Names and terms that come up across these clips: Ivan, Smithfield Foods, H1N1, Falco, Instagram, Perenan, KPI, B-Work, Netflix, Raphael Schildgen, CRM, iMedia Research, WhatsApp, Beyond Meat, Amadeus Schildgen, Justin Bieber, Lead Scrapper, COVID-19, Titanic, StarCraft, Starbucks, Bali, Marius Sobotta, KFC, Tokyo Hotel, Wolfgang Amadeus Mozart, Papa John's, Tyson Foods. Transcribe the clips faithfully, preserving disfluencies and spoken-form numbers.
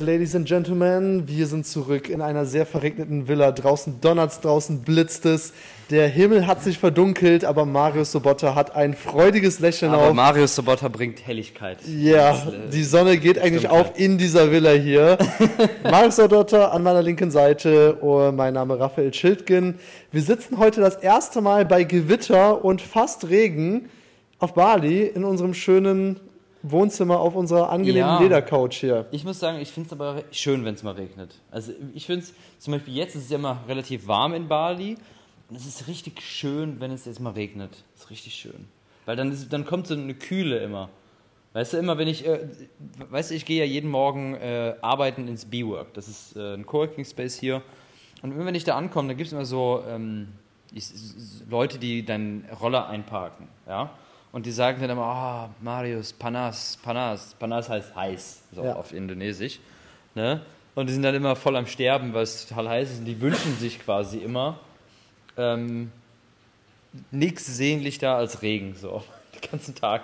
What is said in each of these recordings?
Ladies and Gentlemen, wir sind zurück in einer sehr verregneten Villa. Draußen donnert's, draußen blitzt es. Der Himmel hat sich verdunkelt, aber Marius Sobotta hat ein freudiges Lächeln aber auf. Aber Marius Sobotta bringt Helligkeit. Ja, das, äh, die Sonne geht eigentlich auf in dieser Villa hier. Marius Sobotta an meiner linken Seite, oh, mein Name ist Raphael Schildgen. Wir sitzen heute das erste Mal bei Gewitter und fast Regen auf Bali in unserem schönen Wohnzimmer auf unserer angenehmen ja. Ledercouch hier. Ich muss sagen, ich finde es aber schön, wenn es mal regnet. Also ich finde es, zum Beispiel jetzt ist es ja immer relativ warm in Bali und es ist richtig schön, wenn es jetzt mal regnet. Das ist richtig schön. Weil dann, ist, dann kommt so eine Kühle immer. Weißt du, immer wenn ich, äh, weißt du, ich gehe ja jeden Morgen äh, arbeiten ins B-Work. Das ist äh, ein Coworking Space hier. Und immer wenn ich da ankomme, dann gibt es immer so ähm, ich, Leute, die deinen Roller einparken, ja. Und die sagen dann immer, ah, oh, Marius, Panas, Panas. Panas heißt heiß, so ja. auf Indonesisch. Ne? Und die sind dann immer voll am Sterben, weil es total heiß ist. Und die wünschen sich quasi immer ähm, nichts sehnlicher als Regen, so den ganzen Tag.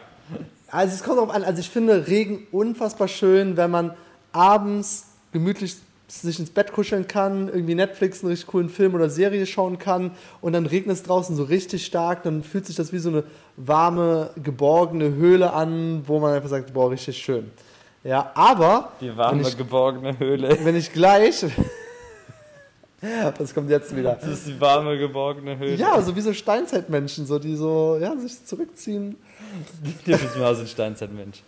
Also es kommt drauf an, also ich finde Regen unfassbar schön, wenn man abends gemütlich sich ins Bett kuscheln kann, irgendwie Netflix einen richtig coolen Film oder Serie schauen kann und dann regnet es draußen so richtig stark, dann fühlt sich das wie so eine warme, geborgene Höhle an, wo man einfach sagt, boah, richtig schön. Ja, aber... Die warme, ich, geborgene Höhle. Wenn ich gleich... Das kommt jetzt wieder. Das ist die warme, geborgene Höhle. Ja, so wie so Steinzeitmenschen, so die so, ja, sich zurückziehen. Das ist mal so ein Steinzeitmensch.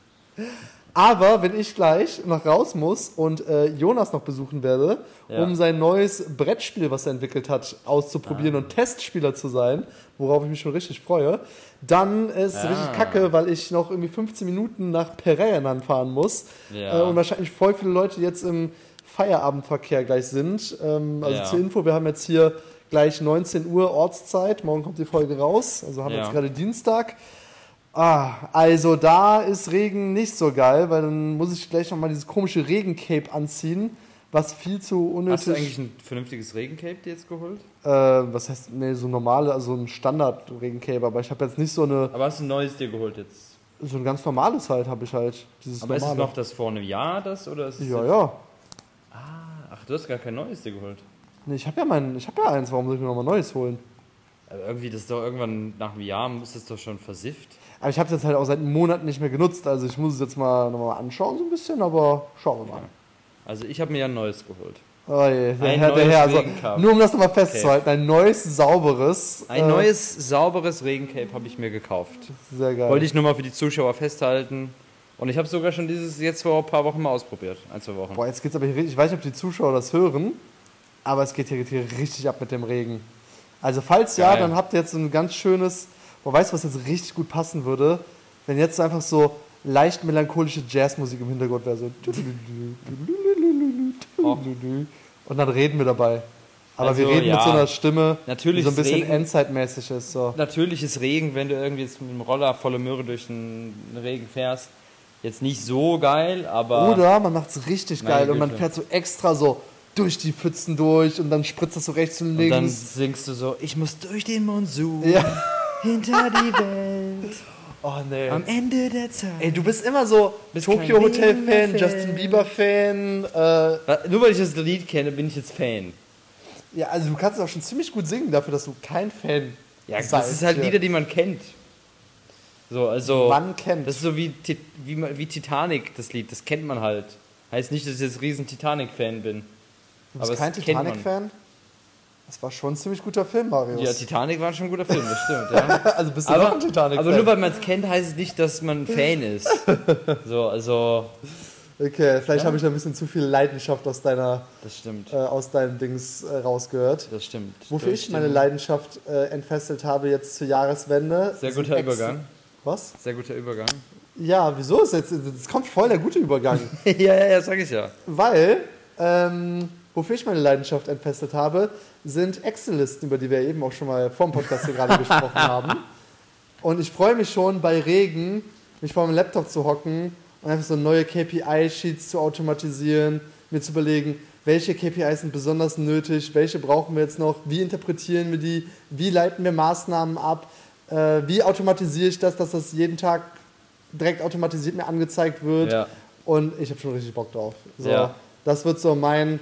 Aber wenn ich gleich noch raus muss und äh, Jonas noch besuchen werde, ja. um sein neues Brettspiel, was er entwickelt hat, auszuprobieren ah. und Testspieler zu sein, worauf ich mich schon richtig freue, dann ist es ah. richtig kacke, weil ich noch irgendwie fünfzehn Minuten nach Perenan fahren muss ja. äh, und wahrscheinlich voll viele Leute jetzt im Feierabendverkehr gleich sind. Ähm, also ja. zur Info, wir haben jetzt hier gleich neunzehn Uhr Ortszeit, morgen kommt die Folge raus, also haben wir ja. jetzt gerade Dienstag. Ah, also da ist Regen nicht so geil, weil dann muss ich gleich nochmal dieses komische Regencape anziehen, was viel zu unnötig... Hast du eigentlich ein vernünftiges Regencape dir jetzt geholt? Äh, was heißt, nee, so normale, also ein Standard-Regencape, aber ich habe jetzt nicht so eine... Aber hast du ein neues dir geholt jetzt? So ein ganz normales halt, habe ich halt. Dieses aber normale. Ist es noch das vor einem Jahr, das, oder ist es Ja, jetzt? ja. Ah, ach, du hast gar kein neues dir geholt? Nee, ich habe ja mein, ich habe ja eins, warum soll ich mir nochmal neues holen? Aber irgendwie, das ist doch irgendwann nach einem Jahr, ist das doch schon versifft. Aber ich habe es jetzt halt auch seit einem Monat nicht mehr genutzt, also ich muss es jetzt mal nochmal anschauen so ein bisschen, aber schauen wir mal. Ja. Also ich habe mir ja ein neues geholt. Oh je, der ein Herr, der Herr. Also, nur um das nochmal festzuhalten, okay. ein neues, sauberes... Ein äh, neues, sauberes Regencape habe ich mir gekauft. Sehr geil. Wollte ich nur mal für die Zuschauer festhalten. Und ich habe sogar schon dieses jetzt vor ein paar Wochen mal ausprobiert, ein, zwei Wochen. Boah, jetzt geht's aber hier richtig, ich weiß nicht, ob die Zuschauer das hören, aber es geht hier, geht hier richtig ab mit dem Regen. Also falls geil. ja, dann habt ihr jetzt so ein ganz schönes... Boah, weißt du, was jetzt richtig gut passen würde? Wenn jetzt einfach so leicht melancholische Jazzmusik im Hintergrund wäre. So. Oh. Und dann reden wir dabei. Aber also, wir reden ja. mit so einer Stimme, natürlich die so ein bisschen Regen, endzeitmäßig ist. So. Natürlich ist Regen, wenn du irgendwie jetzt mit dem Roller volle Möhre durch den Regen fährst, jetzt nicht so geil, aber... Oder man macht es richtig geil Güte. und man fährt so extra so durch die Pfützen durch und dann spritzt das so rechts und links. Und dann singst du so, ich muss durch den Monsun. Ja. Hinter die Welt. Oh nee. Am Ende der Zeit. Ey, du bist immer so bist Tokyo Hotel Fan, Fan, Justin Bieber Fan. Äh, Nur weil ich das Lied kenne, bin ich jetzt Fan. Ja, also du kannst es auch schon ziemlich gut singen dafür, dass du kein Fan bist. Ja, das ist halt Lieder, die man kennt. So, also. Man kennt. Das ist so wie, wie, wie Titanic, das Lied. Das kennt man halt. Heißt nicht, dass ich jetzt riesen Titanic-Fan bin. Du bist aber kein Titanic-Fan? Das war schon ein ziemlich guter Film, Marius. Ja, Titanic war schon ein guter Film, das stimmt, ja. Also bist du aber, noch ein Titanic-Fan. Aber nur weil man es kennt, heißt es nicht, dass man ein Fan ist. So, also... Okay, vielleicht ja. habe ich da ein bisschen zu viel Leidenschaft aus deiner... Das stimmt. Äh, aus deinem Dings äh, rausgehört. Das stimmt. Wofür das ich stimmt. meine Leidenschaft äh, entfesselt habe jetzt zur Jahreswende. Sehr guter Ex- Übergang. Was? Sehr guter Übergang. Ja, wieso ist jetzt... Es kommt voll der gute Übergang. ja, ja, ja, sag ich ja. Weil... Ähm, wofür ich meine Leidenschaft entfesselt habe, sind Excel-Listen, über die wir eben auch schon mal vor dem Podcast hier gerade gesprochen haben. Und ich freue mich schon, bei Regen mich vor meinem Laptop zu hocken und einfach so neue K P I-Sheets zu automatisieren, mir zu überlegen, welche K P Is sind besonders nötig, welche brauchen wir jetzt noch, wie interpretieren wir die, wie leiten wir Maßnahmen ab, äh, wie automatisiere ich das, dass das jeden Tag direkt automatisiert mir angezeigt wird. Ja. Und ich habe schon richtig Bock drauf. So. Ja. Das wird so mein...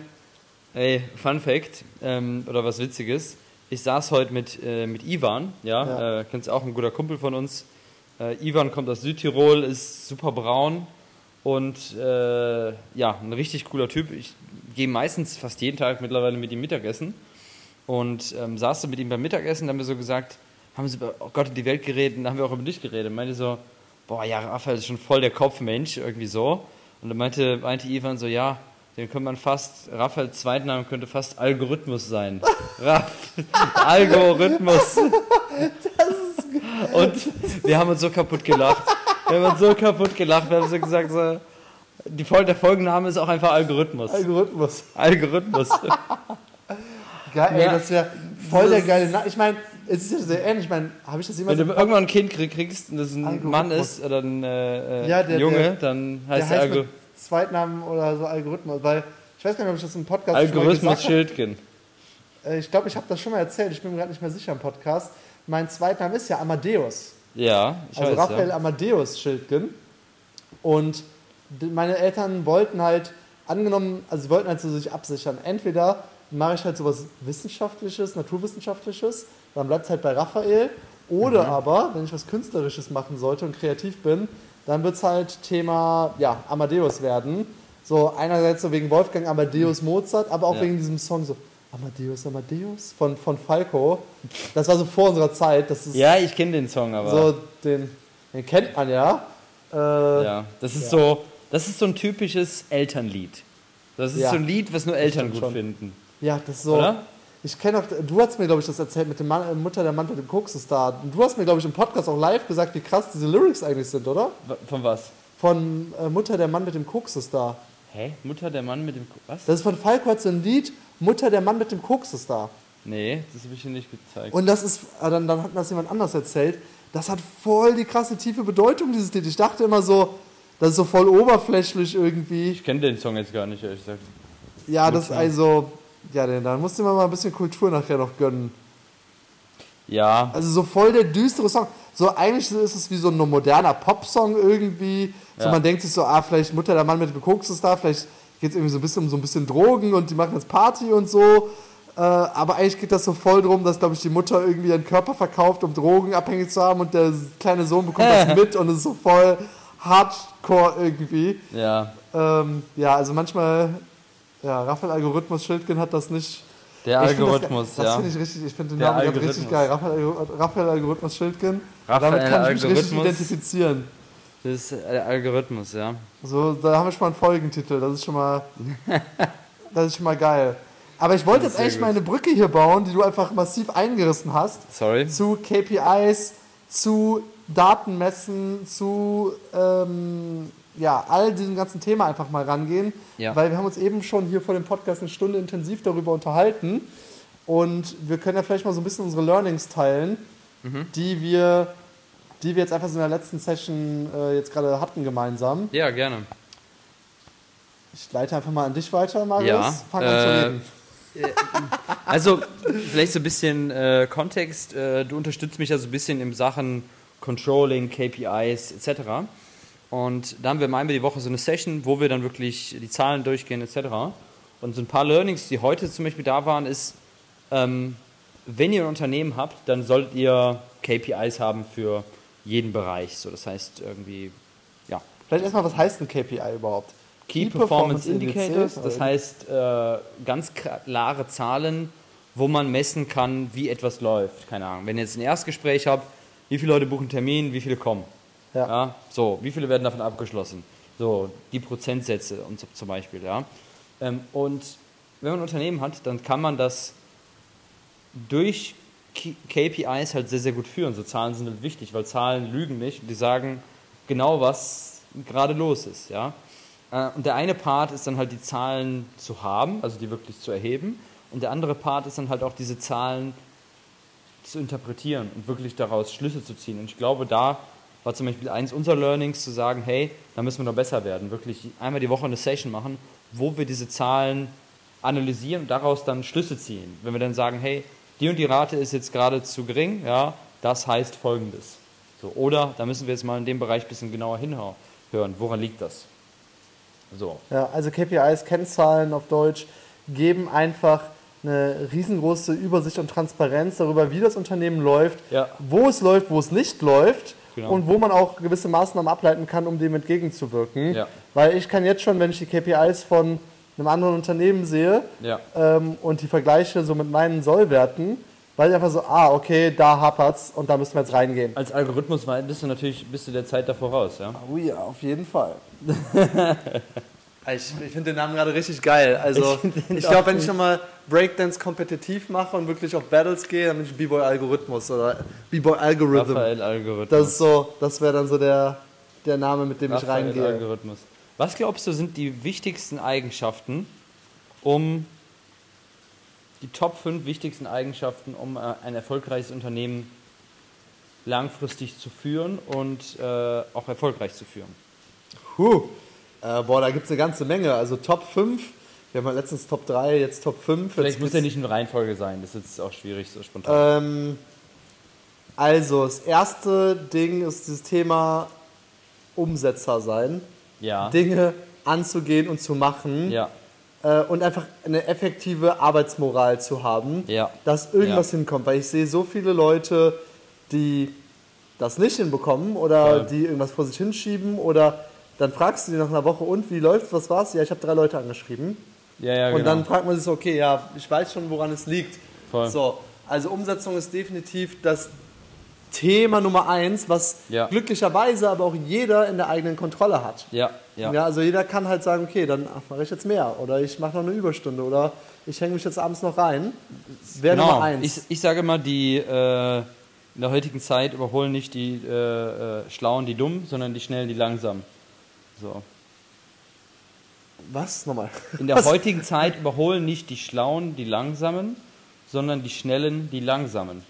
Ey, Fun Fact, ähm, oder was Witziges. Ich saß heute mit, äh, mit Ivan, ja, ja. Äh, kennst du auch, ein guter Kumpel von uns. Äh, Ivan kommt aus Südtirol, ist super braun und äh, ja, ein richtig cooler Typ. Ich gehe meistens fast jeden Tag mittlerweile mit ihm Mittagessen und ähm, saß so mit ihm beim Mittagessen, da haben wir so gesagt, haben sie über Gott in die Welt geredet und dann haben wir auch über dich geredet. Meinte so, boah, ja, Raphael ist schon voll der Kopfmensch, irgendwie so. Und dann meinte, meinte Ivan so, ja, den könnte man fast, Raphaels Zweitnamen könnte fast Algorithmus sein. Raff, Algorithmus. Das ist geil. Und wir haben uns so kaputt gelacht. Wir haben uns so kaputt gelacht. Wir haben so gesagt, so, die, der Folgenname ist auch einfach Algorithmus. Algorithmus. Algorithmus. Geil, ey, ja. Das wäre voll der geile Name. Ich meine, es ist ja sehr ähnlich. Ich meine, habe ich das jemals... Wenn du irgendwann ein Kind kriegst und das ein Mann ist oder ein, äh, ja, der, ein Junge, der, dann heißt der, der Algorithmus. Zweitnamen oder so Algorithmus, weil ich weiß gar nicht, ob ich das im Podcast Algorithmus schon mal gesagt Schildgen. Habe. Ich glaube, ich habe das schon mal erzählt, ich bin mir gerade nicht mehr sicher im Podcast. Mein Zweitname ist ja Amadeus. Ja, ich also weiß, Raphael ja. Amadeus Schildgen. Und meine Eltern wollten halt, angenommen, also sie wollten halt so sich absichern. Entweder mache ich halt sowas Wissenschaftliches, Naturwissenschaftliches, dann bleibt es halt bei Raphael. Oder mhm. aber, wenn ich was Künstlerisches machen sollte und kreativ bin, dann wird es halt Thema ja, Amadeus werden. So einerseits so wegen Wolfgang Amadeus Mozart, aber auch ja. wegen diesem Song so Amadeus, Amadeus von, von Falco. Das war so vor unserer Zeit. Das ist ja, ich kenne den Song, aber... So den, den kennt man ja. Äh, ja, das ist, ja. So, das ist so ein typisches Elternlied. Das ist ja. so ein Lied, was nur Eltern gut schon. Finden. Ja, das ist so... Oder? Ich kenne auch, du hast mir, glaube ich, das erzählt mit der Mann, Mutter der Mann mit dem Koksestar. Und du hast mir, glaube ich, im Podcast auch live gesagt, wie krass diese Lyrics eigentlich sind, oder? Von was? Von äh, Mutter der Mann mit dem Koksestar. Hä? Mutter der Mann mit dem Koksestar? Was? Das ist von Falco, hat so ein Lied, Mutter der Mann mit dem Koksestar. Nee, das habe ich dir nicht gezeigt. Und das ist, dann, dann hat das jemand anders erzählt. Das hat voll die krasse, tiefe Bedeutung, dieses Lied. Ich dachte immer so, das ist so voll oberflächlich irgendwie. Ich kenne den Song jetzt gar nicht, ehrlich gesagt. Ja, Mutter. Das ist also... Ja, denn dann musst du mir mal ein bisschen Kultur nachher noch gönnen. Ja. Also so voll der düstere Song. So eigentlich ist es wie so ein moderner Popsong irgendwie. Ja. So man denkt sich so, ah, vielleicht Mutter der Mann mit dem Koksestar, vielleicht geht es irgendwie so ein bisschen um so ein bisschen Drogen und die machen jetzt Party und so. Äh, aber eigentlich geht das so voll drum, dass, glaube ich, die Mutter irgendwie ihren Körper verkauft, um Drogen abhängig zu haben und der kleine Sohn bekommt äh. das mit und es ist so voll hardcore irgendwie. Ja. Ähm, ja, also manchmal... Ja, Raphael Algorithmus Schildgen hat das nicht. Der ich Algorithmus, das, das ja. Das finde ich richtig, ich finde den der Namen gerade richtig geil. Raphael, Raphael Algorithmus Schildgen. Raphael Damit kann ich mich richtig identifizieren. Das ist der Algorithmus, ja. So, da haben wir schon mal einen Folgentitel, das ist schon mal, das ist schon mal geil. Aber ich wollte jetzt eigentlich mal eine Brücke hier bauen, die du einfach massiv eingerissen hast. Sorry. Zu K P Is, zu Datenmessen, zu... Ähm, ja, all diesem ganzen Thema einfach mal rangehen, ja. Weil wir haben uns eben schon hier vor dem Podcast eine Stunde intensiv darüber unterhalten und wir können ja vielleicht mal so ein bisschen unsere Learnings teilen, mhm. die wir die wir jetzt einfach so in der letzten Session äh, jetzt gerade hatten gemeinsam. Ja, gerne. Ich leite einfach mal an dich weiter, Marius. Ja, fang äh, an zu reden. Äh, also, vielleicht so ein bisschen äh, Kontext. Äh, du unterstützt mich ja so ein bisschen in Sachen Controlling, K P Is et cetera. Und da haben wir einmal die Woche so eine Session, wo wir dann wirklich die Zahlen durchgehen et cetera. Und so ein paar Learnings, die heute zum Beispiel da waren, ist, ähm, wenn ihr ein Unternehmen habt, dann solltet ihr K P Is haben für jeden Bereich. So, das heißt irgendwie, ja. Vielleicht erstmal, was heißt ein K P I überhaupt? Key, Key Performance, Performance Indicators. Das heißt äh, ganz klare Zahlen, wo man messen kann, wie etwas läuft. Keine Ahnung. Wenn ihr jetzt ein Erstgespräch habt, wie viele Leute buchen einen Termin, wie viele kommen. Ja. Ja, so, wie viele werden davon abgeschlossen? So, die Prozentsätze und so, zum Beispiel, ja. Ähm, und wenn man ein Unternehmen hat, dann kann man das durch K P Is halt sehr, sehr gut führen. So Zahlen sind halt wichtig, weil Zahlen lügen nicht und die sagen genau, was gerade los ist, ja. Äh, und der eine Part ist dann halt die Zahlen zu haben, also die wirklich zu erheben. Und der andere Part ist dann halt auch diese Zahlen zu interpretieren und wirklich daraus Schlüsse zu ziehen. Und ich glaube, da war zum Beispiel eins unserer Learnings, zu sagen, hey, da müssen wir noch besser werden. Wirklich einmal die Woche eine Session machen, wo wir diese Zahlen analysieren und daraus dann Schlüsse ziehen. Wenn wir dann sagen, hey, die und die Rate ist jetzt gerade zu gering, ja, das heißt Folgendes. So, oder da müssen wir jetzt mal in dem Bereich ein bisschen genauer hinhören. Woran liegt das? So. Ja, also K P Is, Kennzahlen auf Deutsch, geben einfach eine riesengroße Übersicht und Transparenz darüber, wie das Unternehmen läuft, ja. wo es läuft, wo es nicht läuft. Genau. Und wo man auch gewisse Maßnahmen ableiten kann, um dem entgegenzuwirken. Ja. Weil ich kann jetzt schon, wenn ich die K P Is von einem anderen Unternehmen sehe ja. ähm, und die vergleiche so mit meinen Sollwerten, weil ich einfach so, ah, okay, da hapert's und da müssen wir jetzt reingehen. Als Algorithmus bist du natürlich bist du der Zeit da voraus, ja? Oh ja, auf jeden Fall. Ich, ich finde den Namen gerade richtig geil. Also ich, ich glaube, wenn ich nochmal Breakdance kompetitiv mache und wirklich auf Battles gehe, dann bin ich B-Boy Algorithmus oder B-Boy Algorithm. Raphael Algorithmus. Das ist so, das wäre dann so der, der Name, mit dem Raphael ich reingehe. Raphael Algorithmus. Was glaubst du, sind die wichtigsten Eigenschaften, um die Top fünf wichtigsten Eigenschaften, um ein erfolgreiches Unternehmen langfristig zu führen und äh, auch erfolgreich zu führen? Huh. Äh, boah, da gibt es eine ganze Menge. Also Top fünf, wir haben ja letztens Top drei, jetzt Top fünf. Vielleicht jetzt muss ja nicht in Reihenfolge sein, das ist jetzt auch schwierig, so spontan. Ähm, also, das erste Ding ist dieses Thema Umsetzer sein. Ja. Dinge anzugehen und zu machen. Ja. Äh, und einfach eine effektive Arbeitsmoral zu haben, ja. dass irgendwas ja. hinkommt. Weil ich sehe so viele Leute, die das nicht hinbekommen oder ja. die irgendwas vor sich hinschieben oder... Dann fragst du die nach einer Woche, und wie läuft's, was war's? Ja, ich habe drei Leute angeschrieben. Ja, ja, und genau. dann fragt man sich so, okay, ja, ich weiß schon, woran es liegt. Voll. So, also Umsetzung ist definitiv das Thema Nummer eins, was ja. glücklicherweise aber auch jeder in der eigenen Kontrolle hat. Ja, ja. ja also jeder kann halt sagen, okay, dann mache ich jetzt mehr oder ich mache noch eine Überstunde oder ich hänge mich jetzt abends noch rein. Wäre genau. Nummer eins. Ich, ich sage immer, die... Äh in der heutigen Zeit überholen nicht die äh, äh, Schlauen die Dummen, sondern die Schnellen die Langsamen. So. Was? Nochmal. In der Was? heutigen Zeit überholen nicht die Schlauen die Langsamen, sondern die Schnellen die Langsamen.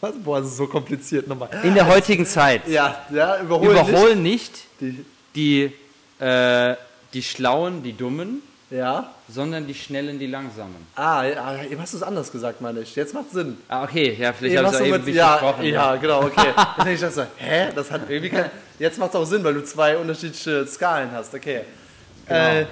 Was? Boah, das ist so kompliziert. Nochmal. In der heutigen Zeit. Ja, ja überholen, überholen nicht, nicht die, die, äh, die Schlauen die Dummen, ja. sondern die Schnellen, die Langsamen. Ah, ja, eben hast du es anders gesagt, meine ich. Jetzt macht es Sinn. Ah, okay. Ja, vielleicht habe ich es eben mit, ja, gesprochen. Ja, ja, genau, okay. Dann denke ich dann so, hä? Das hat irgendwie kein... Jetzt macht es auch Sinn, weil du zwei unterschiedliche Skalen hast. Okay. Genau. Äh,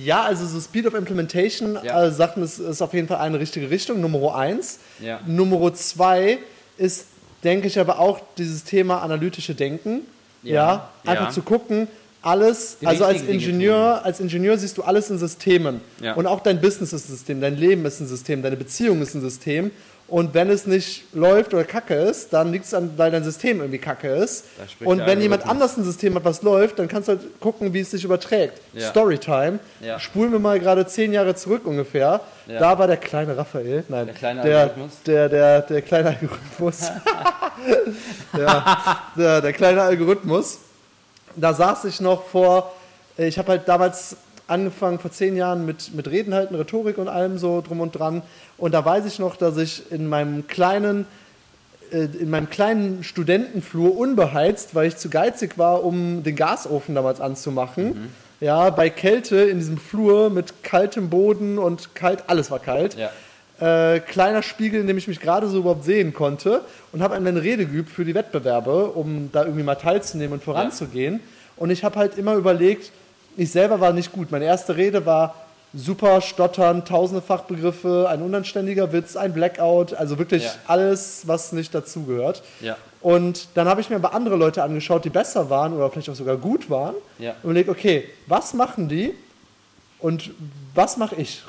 ja, also so Speed of Implementation, ja. also sagt man, es ist auf jeden Fall eine richtige Richtung, Nummer eins. Ja. Nummer zwei ist, denke ich, aber auch dieses Thema analytische Denken. Ja. ja. Einfach ja. zu gucken... Alles, die also als Ingenieur, als Ingenieur siehst du alles in Systemen. Ja. Und auch dein Business ist ein System, dein Leben ist ein System, deine Beziehung ist ein System. Und wenn es nicht läuft oder kacke ist, dann liegt es an, weil dein System irgendwie kacke ist. Und wenn jemand anders ein System hat, was läuft, dann kannst du halt gucken, wie es sich überträgt. Ja. Storytime. Ja. Spulen wir mal gerade zehn Jahre zurück ungefähr. Ja. Da war der kleine Raphael. Nein, der kleine der, Algorithmus. Der, der, der kleine Algorithmus. ja, der, der kleine Algorithmus. Da saß ich noch vor, ich habe halt damals angefangen vor zehn Jahren mit, mit Reden halten, Rhetorik und allem so drum und dran. Und da weiß ich noch, dass ich in meinem kleinen, in meinem kleinen Studentenflur unbeheizt, weil ich zu geizig war, um den Gasofen damals anzumachen. Mhm. Ja, bei Kälte in diesem Flur mit kaltem Boden und kalt, alles war kalt. Ja. Äh, kleiner Spiegel, in dem ich mich gerade so überhaupt sehen konnte, und habe eine Rede geübt für die Wettbewerbe, um da irgendwie mal teilzunehmen und voranzugehen. Ja. Und ich habe halt immer überlegt, ich selber war nicht gut. Meine erste Rede war super stottern, tausende Fachbegriffe, ein unanständiger Witz, ein Blackout, also wirklich ja. alles, was nicht dazugehört. Ja. Und dann habe ich mir aber andere Leute angeschaut, die besser waren oder vielleicht auch sogar gut waren, ja. und überlegt, okay, was machen die und was mache ich?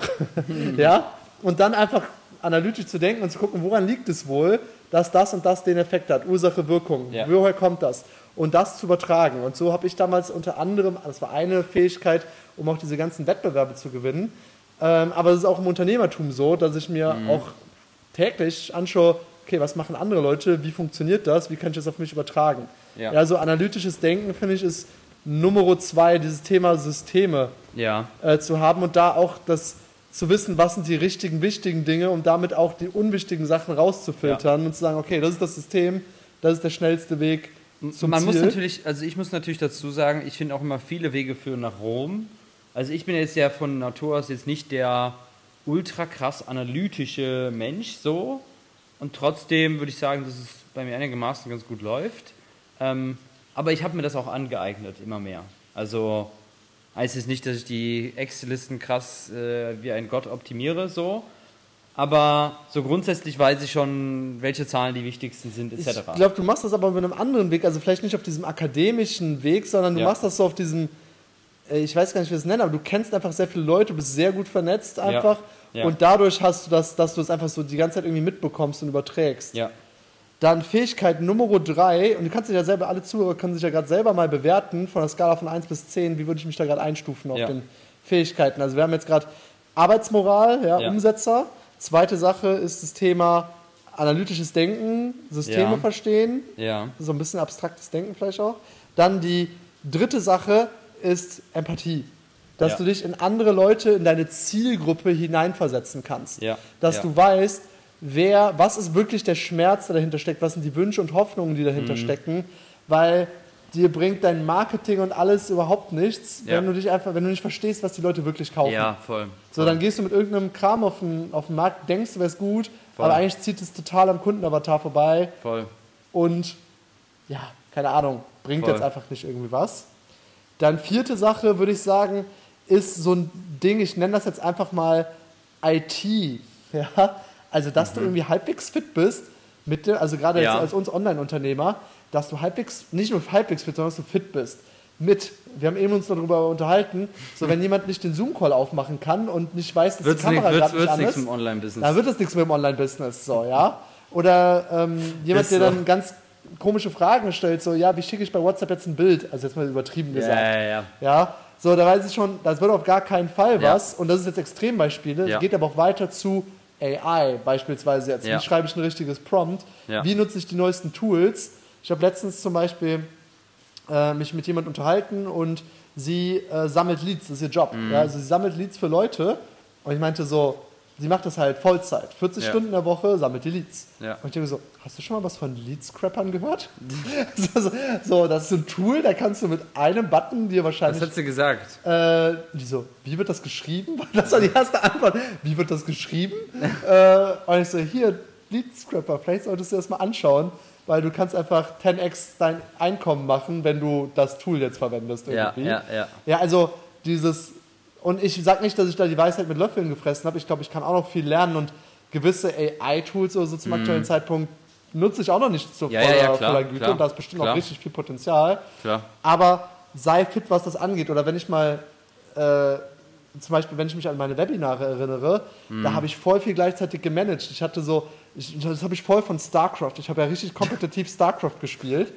Mhm. ja? Und dann einfach analytisch zu denken und zu gucken, woran liegt es wohl, dass das und das den Effekt hat. Ursache, Wirkung. Ja. Woher kommt das? Und das zu übertragen. Und so habe ich damals unter anderem, das war eine Fähigkeit, um auch diese ganzen Wettbewerbe zu gewinnen. Ähm, aber es ist auch im Unternehmertum so, dass ich mir mhm. auch täglich anschaue, okay, was machen andere Leute? Wie funktioniert das? Wie kann ich das auf mich übertragen? Ja. Ja, so analytisches Denken, finde ich, ist Nummer zwei, dieses Thema Systeme ja. äh, zu haben und da auch das... zu wissen, was sind die richtigen, wichtigen Dinge, um damit auch die unwichtigen Sachen rauszufiltern ja. und zu sagen, okay, das ist das System, das ist der schnellste Weg zum Man Ziel. Muss natürlich, also ich muss natürlich dazu sagen, ich finde auch immer, viele Wege führen nach Rom. Also ich bin jetzt ja von Natur aus jetzt nicht der ultra krass analytische Mensch, so, und trotzdem würde ich sagen, dass es bei mir einigermaßen ganz gut läuft. Ähm, aber ich habe mir das auch angeeignet, immer mehr. Also Heißt es nicht, dass ich die Excel-Listen krass äh, wie ein Gott optimiere, so. Aber so grundsätzlich weiß ich schon, welche Zahlen die wichtigsten sind, et cetera. Ich glaube, du machst das aber mit einem anderen Weg, also vielleicht nicht auf diesem akademischen Weg, sondern du ja. machst das so auf diesem, ich weiß gar nicht, wie ich es nenne, aber du kennst einfach sehr viele Leute, bist sehr gut vernetzt einfach ja. Ja. und dadurch hast du das, dass du es einfach so die ganze Zeit irgendwie mitbekommst und überträgst. Ja. Dann Fähigkeit Nummer drei, und du kannst dich ja selber, alle Zuhörer können sich ja gerade selber mal bewerten, von der Skala von eins bis zehn, wie würde ich mich da gerade einstufen auf ja. den Fähigkeiten. Also wir haben jetzt gerade Arbeitsmoral, ja, ja. Umsetzer. Zweite Sache ist das Thema analytisches Denken, Systeme ja. verstehen, ja. so ein bisschen abstraktes Denken vielleicht auch. Dann die dritte Sache ist Empathie, dass ja. du dich in andere Leute, in deine Zielgruppe hineinversetzen kannst, ja. dass ja. du weißt, wer, was ist wirklich der Schmerz, der dahinter steckt, was sind die Wünsche und Hoffnungen, die dahinter mhm. stecken, weil dir bringt dein Marketing und alles überhaupt nichts, ja. wenn du dich einfach, wenn du nicht verstehst, was die Leute wirklich kaufen. Ja, voll. So, voll. Dann gehst du mit irgendeinem Kram auf den, auf den Markt, denkst du, wär's gut, voll. Aber eigentlich zieht es total am Kundenavatar vorbei. Voll. Und ja, keine Ahnung, bringt voll. Jetzt einfach nicht irgendwie was. Dann vierte Sache, würde ich sagen, ist so ein Ding, ich nenne das jetzt einfach mal I T. Ja? Also, dass mhm. du irgendwie halbwegs fit bist, mit dem, also gerade ja. jetzt als uns Online-Unternehmer, dass du halbwegs, nicht nur halbwegs fit, sondern dass du fit bist. Mit, wir haben eben uns darüber unterhalten, so wenn jemand nicht den Zoom-Call aufmachen kann und nicht weiß, dass wird's die Kamera gerade nicht an ist, mit dem Online-Business. Dann wird das nichts mit dem Online-Business, so, ja. Oder ähm, jemand, der dann ganz komische Fragen stellt, so, ja, wie schicke ich bei WhatsApp jetzt ein Bild? Also jetzt mal übertrieben gesagt. Ja, ja, ja. ja? So, da weiß ich schon, das wird auf gar keinen Fall was. Ja. Und das ist jetzt Extrembeispiele. Ja. Geht aber auch weiter zu A I beispielsweise jetzt. Ja. Wie schreibe ich ein richtiges Prompt? Ja. Wie nutze ich die neuesten Tools? Ich habe letztens zum Beispiel äh, mich mit jemandem unterhalten und sie äh, sammelt Leads, das ist ihr Job. Mm. Ja, also sie sammelt Leads für Leute und ich meinte so, sie macht das halt Vollzeit. vierzig ja. Stunden in der Woche sammelt die Leads. Ja. Und ich denke so, hast du schon mal was von Lead Scrappern gehört? so, so, so, das ist so ein Tool, da kannst du mit einem Button dir wahrscheinlich... Was hat sie gesagt? Äh, die so, wie wird das geschrieben? Das war die erste Antwort. Wie wird das geschrieben? äh, und ich so, hier, Lead Scrapper, vielleicht solltest du das mal anschauen. Weil du kannst einfach zehn x dein Einkommen machen, wenn du das Tool jetzt verwendest irgendwie. Ja, ja, ja. Ja, also dieses, und ich sag nicht, dass ich da die Weisheit mit Löffeln gefressen habe. Ich glaube, ich kann auch noch viel lernen und gewisse A I-Tools oder so zum mm. aktuellen Zeitpunkt nutze ich auch noch nicht so ja, voller, ja, ja, klar, voller Güte. Klar, und da ist bestimmt klar. auch richtig viel Potenzial. Klar. Aber sei fit, was das angeht. Oder wenn ich mal, äh, zum Beispiel, wenn ich mich an meine Webinare erinnere, mm. da habe ich voll viel gleichzeitig gemanagt. Ich hatte so, Ich, das habe ich voll von StarCraft. Ich habe ja richtig kompetitiv StarCraft gespielt.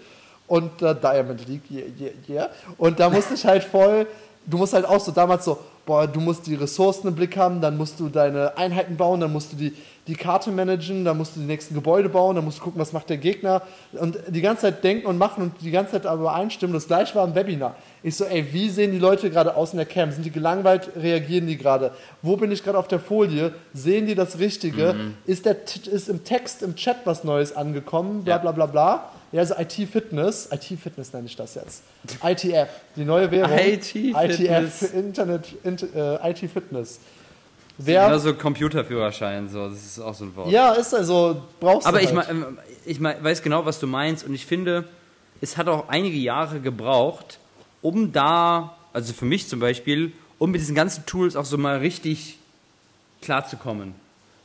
Und äh, Diamond League, yeah, yeah, yeah. Und da musste ich halt voll, du musst halt auch so damals so, boah, du musst die Ressourcen im Blick haben, dann musst du deine Einheiten bauen, dann musst du die, die Karte managen, dann musst du die nächsten Gebäude bauen, dann musst du gucken, was macht der Gegner. Und die ganze Zeit denken und machen und die ganze Zeit aber einstimmen. Das gleiche war im Webinar. Ich so, ey, wie sehen die Leute gerade aus in der Cam? Sind die gelangweilt? Reagieren die gerade? Wo bin ich gerade auf der Folie? Sehen die das Richtige? Mhm. Ist, der, ist im Text, im Chat was Neues angekommen? Bla, ja. bla, bla, bla. Ja, also I T-Fitness. I T-Fitness nenne ich das jetzt. I T F, die neue Währung. I T-Fitness. I T F, Internet, Int, äh, I T-Fitness. Also Computerführerschein, so, das ist auch so ein Wort. Ja, ist also, brauchst du. Aber halt. ich, mein, ich mein, weiß genau, was du meinst und ich finde, es hat auch einige Jahre gebraucht, um da, also für mich zum Beispiel, um mit diesen ganzen Tools auch so mal richtig klarzukommen.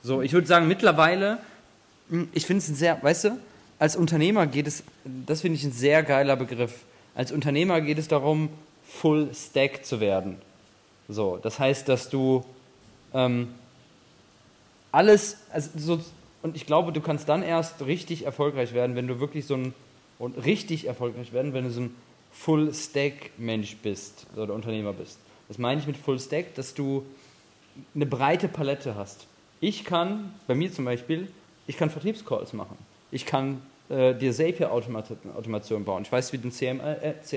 So, ich würde sagen, mittlerweile, ich finde es ein sehr, weißt du, als Unternehmer geht es, das finde ich ein sehr geiler Begriff, als Unternehmer geht es darum, Full Stack zu werden. So, das heißt, dass du Ähm, alles, also so, und ich glaube, du kannst dann erst richtig erfolgreich werden, wenn du wirklich so ein, und richtig erfolgreich werden, wenn du so ein Full-Stack-Mensch bist oder Unternehmer bist. Das meine ich mit Full-Stack, dass du eine breite Palette hast. Ich kann, bei mir zum Beispiel, ich kann Vertriebscalls machen. Ich kann äh, dir Zapier-Automation bauen. Ich weiß, wie ein C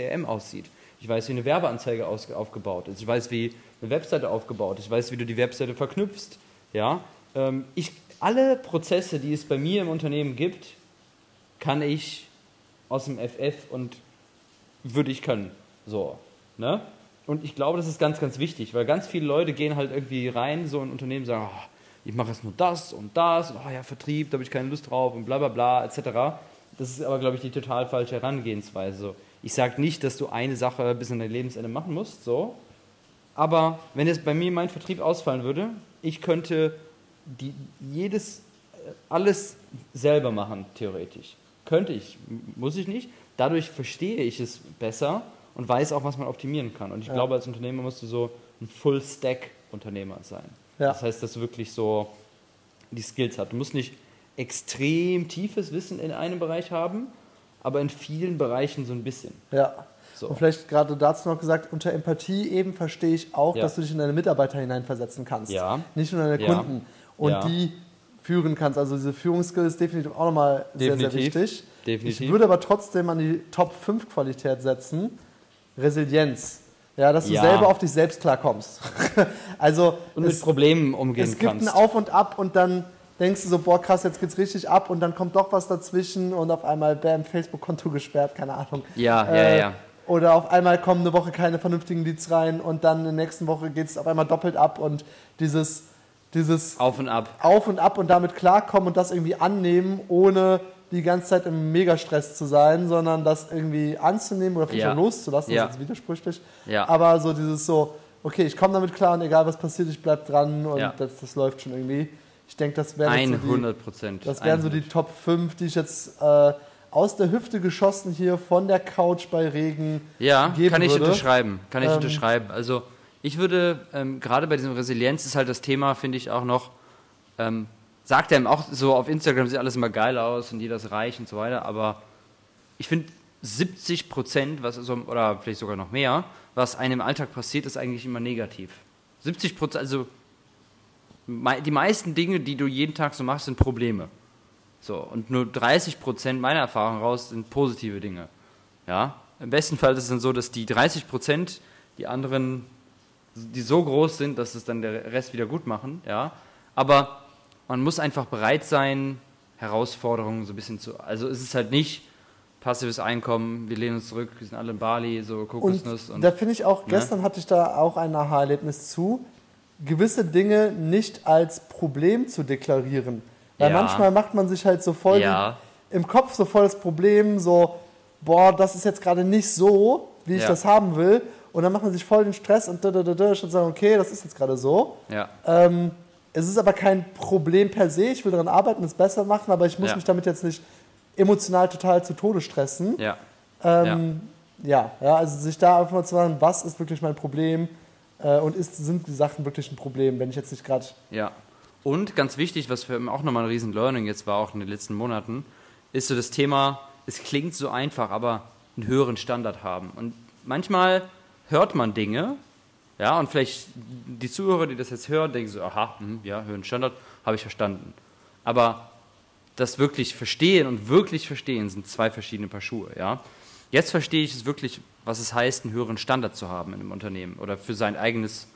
R M aussieht. Ich weiß, wie eine Werbeanzeige aus, aufgebaut ist. Ich weiß, wie eine Webseite aufgebaut ist. Ich weiß, wie du die Webseite verknüpfst. Ja? Ähm, ich, alle Prozesse, die es bei mir im Unternehmen gibt, kann ich aus dem F F und würde ich können. So, ne? Und ich glaube, das ist ganz, ganz wichtig, weil ganz viele Leute gehen halt irgendwie rein, so in Unternehmen und sagen, oh, ich mache jetzt nur das und das, und, oh ja, Vertrieb, da habe ich keine Lust drauf und bla bla bla et cetera. Das ist aber, glaube ich, die total falsche Herangehensweise. Ich sage nicht, dass du eine Sache bis an dein Lebensende machen musst, so. Aber wenn jetzt bei mir mein Vertrieb ausfallen würde, ich könnte die, jedes, alles selber machen, theoretisch. Könnte ich, muss ich nicht. Dadurch verstehe ich es besser und weiß auch, was man optimieren kann. Und ich ja. glaube, als Unternehmer musst du so ein Full-Stack-Unternehmer sein. Ja. Das heißt, dass du wirklich so die Skills hast. Du musst nicht extrem tiefes Wissen in einem Bereich haben, aber in vielen Bereichen so ein bisschen. Ja. So. Und vielleicht gerade dazu noch gesagt, unter Empathie eben verstehe ich auch, ja. dass du dich in deine Mitarbeiter hineinversetzen kannst. Ja. Nicht nur in deine Kunden. Ja. Und ja. die führen kannst. Also diese Führungsskills ist definitiv auch nochmal sehr, sehr wichtig. Definitiv. Ich würde aber trotzdem an die Top fünf Qualität setzen. Resilienz. Ja, dass du ja. selber auf dich selbst klarkommst. Also und es, mit Problemen umgehen kannst. Es gibt kannst. ein Auf und Ab und dann denkst du so, boah krass, jetzt geht's richtig ab und dann kommt doch was dazwischen und auf einmal, bam, Facebook-Konto gesperrt, keine Ahnung. Ja, äh, ja, ja. Oder auf einmal kommen eine Woche keine vernünftigen Leads rein und dann in der nächsten Woche geht es auf einmal doppelt ab und dieses, dieses Auf und Ab. Auf und Ab und damit klarkommen und das irgendwie annehmen, ohne die ganze Zeit im Megastress zu sein, sondern das irgendwie anzunehmen oder vielleicht ja. loszulassen, ja. das ist jetzt widersprüchlich. Ja. Aber so dieses so, okay, ich komme damit klar und egal was passiert, ich bleib dran und ja. das, das läuft schon irgendwie. Ich denke, das wären so die, das wären so die Top fünf, die ich jetzt äh, aus der Hüfte geschossen hier von der Couch bei Regen ja, geben kann ich würde. unterschreiben. Kann ich ähm, unterschreiben. Also ich würde, ähm, gerade bei diesem Resilienz ist halt das Thema, finde ich auch noch, ähm, sagt er ihm auch so, auf Instagram sieht alles immer geil aus und jeder ist reich und so weiter, aber ich finde siebzig Prozent, was also, oder vielleicht sogar noch mehr, was einem im Alltag passiert, ist eigentlich immer negativ. siebzig Prozent, also die meisten Dinge, die du jeden Tag so machst, sind Probleme. So, und nur dreißig Prozent meiner Erfahrung raus sind positive Dinge. Ja? Im besten Fall ist es dann so, dass die dreißig Prozent, die anderen, die so groß sind, dass es dann der Rest wieder gut machen. Ja? Aber man muss einfach bereit sein, Herausforderungen so ein bisschen zu... Also es ist halt nicht passives Einkommen, wir lehnen uns zurück, wir sind alle in Bali, so Kokosnuss. Und, und da finde ich auch, ne? Gestern hatte ich da auch ein Aha-Erlebnis zu, gewisse Dinge nicht als Problem zu deklarieren. Weil ja. manchmal macht man sich halt so voll ja. die, im Kopf so voll das Problem, so, boah, das ist jetzt gerade nicht so, wie ja. ich das haben will. Und dann macht man sich voll den Stress und da, da, da, da, und sagen, okay, das ist jetzt gerade so. Ja. Ähm, es ist aber kein Problem per se, ich will daran arbeiten, es besser machen, aber ich muss ja. mich damit jetzt nicht emotional total zu Tode stressen. Ja. Ähm, ja. ja, ja, also sich da einfach mal zu sagen, was ist wirklich mein Problem? Und ist, sind die Sachen wirklich ein Problem, wenn ich jetzt nicht gerade... Ja, und ganz wichtig, was für auch nochmal ein riesen Learning jetzt war, auch in den letzten Monaten, ist so das Thema, es klingt so einfach, aber einen höheren Standard haben. Und manchmal hört man Dinge, ja, und vielleicht die Zuhörer, die das jetzt hören, denken so, aha, mh, ja, höheren Standard, habe ich verstanden. Aber das wirklich verstehen und wirklich verstehen sind zwei verschiedene Paar Schuhe, ja. Jetzt verstehe ich es wirklich, was es heißt, einen höheren Standard zu haben in einem Unternehmen oder für sein eigenes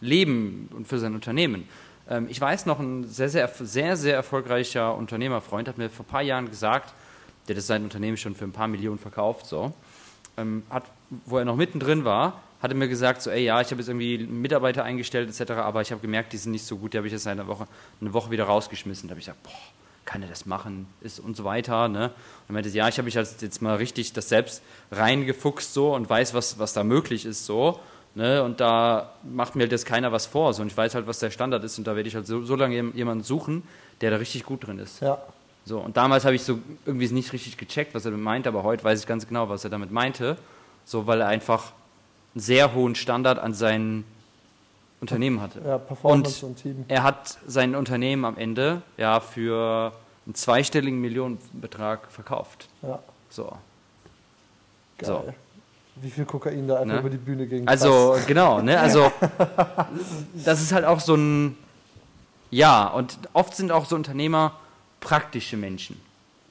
Leben und für sein Unternehmen. Ähm, ich weiß noch, ein sehr, sehr, sehr, sehr erfolgreicher Unternehmerfreund hat mir vor ein paar Jahren gesagt, der das sein Unternehmen schon für ein paar Millionen verkauft, so, ähm, hat, wo er noch mittendrin war, hatte mir gesagt, so, ey, ja, ich habe jetzt irgendwie Mitarbeiter eingestellt et cetera, aber ich habe gemerkt, die sind nicht so gut, die habe ich jetzt eine Woche, eine Woche wieder rausgeschmissen. Da habe ich gesagt, boah, kann er das machen, ist und so weiter. Ne? Und meinte sie, ja, ich habe mich jetzt mal richtig das selbst reingefuchst so und weiß, was, was da möglich ist so. Ne? Und da macht mir halt jetzt keiner was vor. So. Und ich weiß halt, was der Standard ist und da werde ich halt so, so lange jemanden suchen, der da richtig gut drin ist. Ja. So, und damals habe ich so irgendwie nicht richtig gecheckt, was er damit meinte, aber heute weiß ich ganz genau, was er damit meinte. So, weil er einfach einen sehr hohen Standard an seinen Unternehmen hatte. Ja, Performance und, und Team. Er hat sein Unternehmen am Ende ja für einen zweistelligen Millionenbetrag verkauft. Ja. So. Geil. So. Wie viel Kokain da einfach ne? über die Bühne ging. Also, genau, ne? Also das ist halt auch so ein ja, und oft sind auch so Unternehmer praktische Menschen.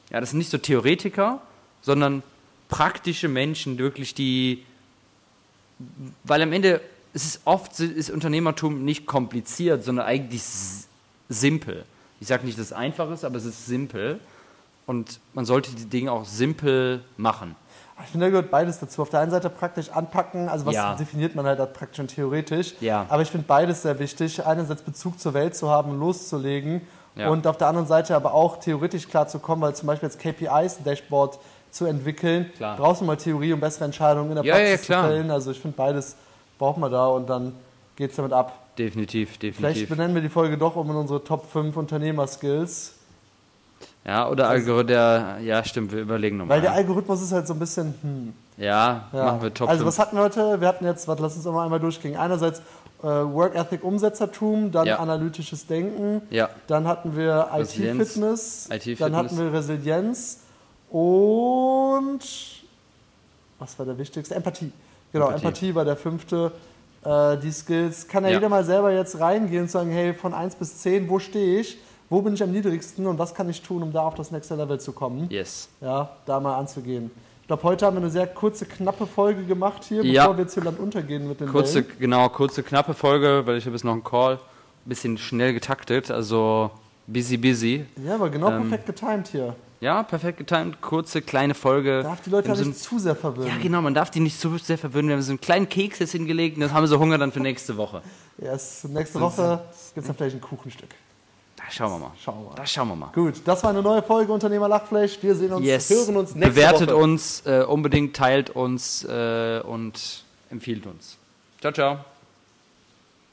Ja, das sind nicht so Theoretiker, sondern praktische Menschen, wirklich die, weil am Ende Es ist oft ist Unternehmertum nicht kompliziert, sondern eigentlich simpel. Ich sage nicht, dass es einfach ist, aber es ist simpel. Und man sollte die Dinge auch simpel machen. Ich finde, da gehört beides dazu. Auf der einen Seite praktisch anpacken, also was ja. definiert man halt praktisch und theoretisch. Ja. Aber ich finde beides sehr wichtig. Einerseits Bezug zur Welt zu haben, loszulegen. Ja. Und auf der anderen Seite aber auch theoretisch klar zu kommen, weil zum Beispiel jetzt K P Is, Dashboard zu entwickeln, klar. brauchst du mal Theorie, um bessere Entscheidungen in der ja, Praxis ja, zu fällen. Also ich finde beides braucht man da und dann geht's damit ab. Definitiv, definitiv. Vielleicht benennen wir die Folge doch um in unsere Top fünf Unternehmer-Skills. Ja, oder Algorithmus, ja stimmt, wir überlegen nochmal. Weil der Algorithmus ist halt so ein bisschen, hm. Ja, ja. Machen wir Top fünf. Also was hatten wir heute? Wir hatten jetzt, was, lass uns auch mal einmal durchgehen. Einerseits äh, Work Ethic, Umsetzertum, dann ja. analytisches Denken, ja. dann hatten wir I T-Fitness, I T-Fitness, dann hatten wir Resilienz und was war der wichtigste? Empathie. Genau, Empathie, Empathie war der fünfte. Äh, die Skills kann ja, ja jeder mal selber jetzt reingehen und sagen, hey, von eins bis zehn, wo stehe ich? Wo bin ich am niedrigsten und was kann ich tun, um da auf das nächste Level zu kommen? Yes. Ja, da mal anzugehen. Ich glaube, heute haben wir eine sehr kurze, knappe Folge gemacht hier, bevor ja. wir jetzt hier Land untergehen mit den kurze, Wellen. Genau, kurze, knappe Folge, weil ich habe jetzt noch einen Call. Ein bisschen schnell getaktet, also busy, busy. Ja, aber genau ähm, perfekt getimed hier. Ja, perfekt getimed, kurze, kleine Folge. Darf die Leute ja nicht so zu sehr verwirren. Ja, genau, man darf die nicht zu sehr verwirren. Wir haben so einen kleinen Keks jetzt hingelegt und dann haben wir so Hunger dann für nächste Woche. Yes, nächste und Woche gibt es dann vielleicht ein Kuchenstück. Schauen wir mal. Schauen wir mal. Das schauen wir mal. Gut, das war eine neue Folge Unternehmer Lachflash. Wir sehen uns, yes. hören uns nächste Bewertet Woche. Uns, äh, unbedingt teilt uns äh, und empfiehlt uns. Ciao, ciao.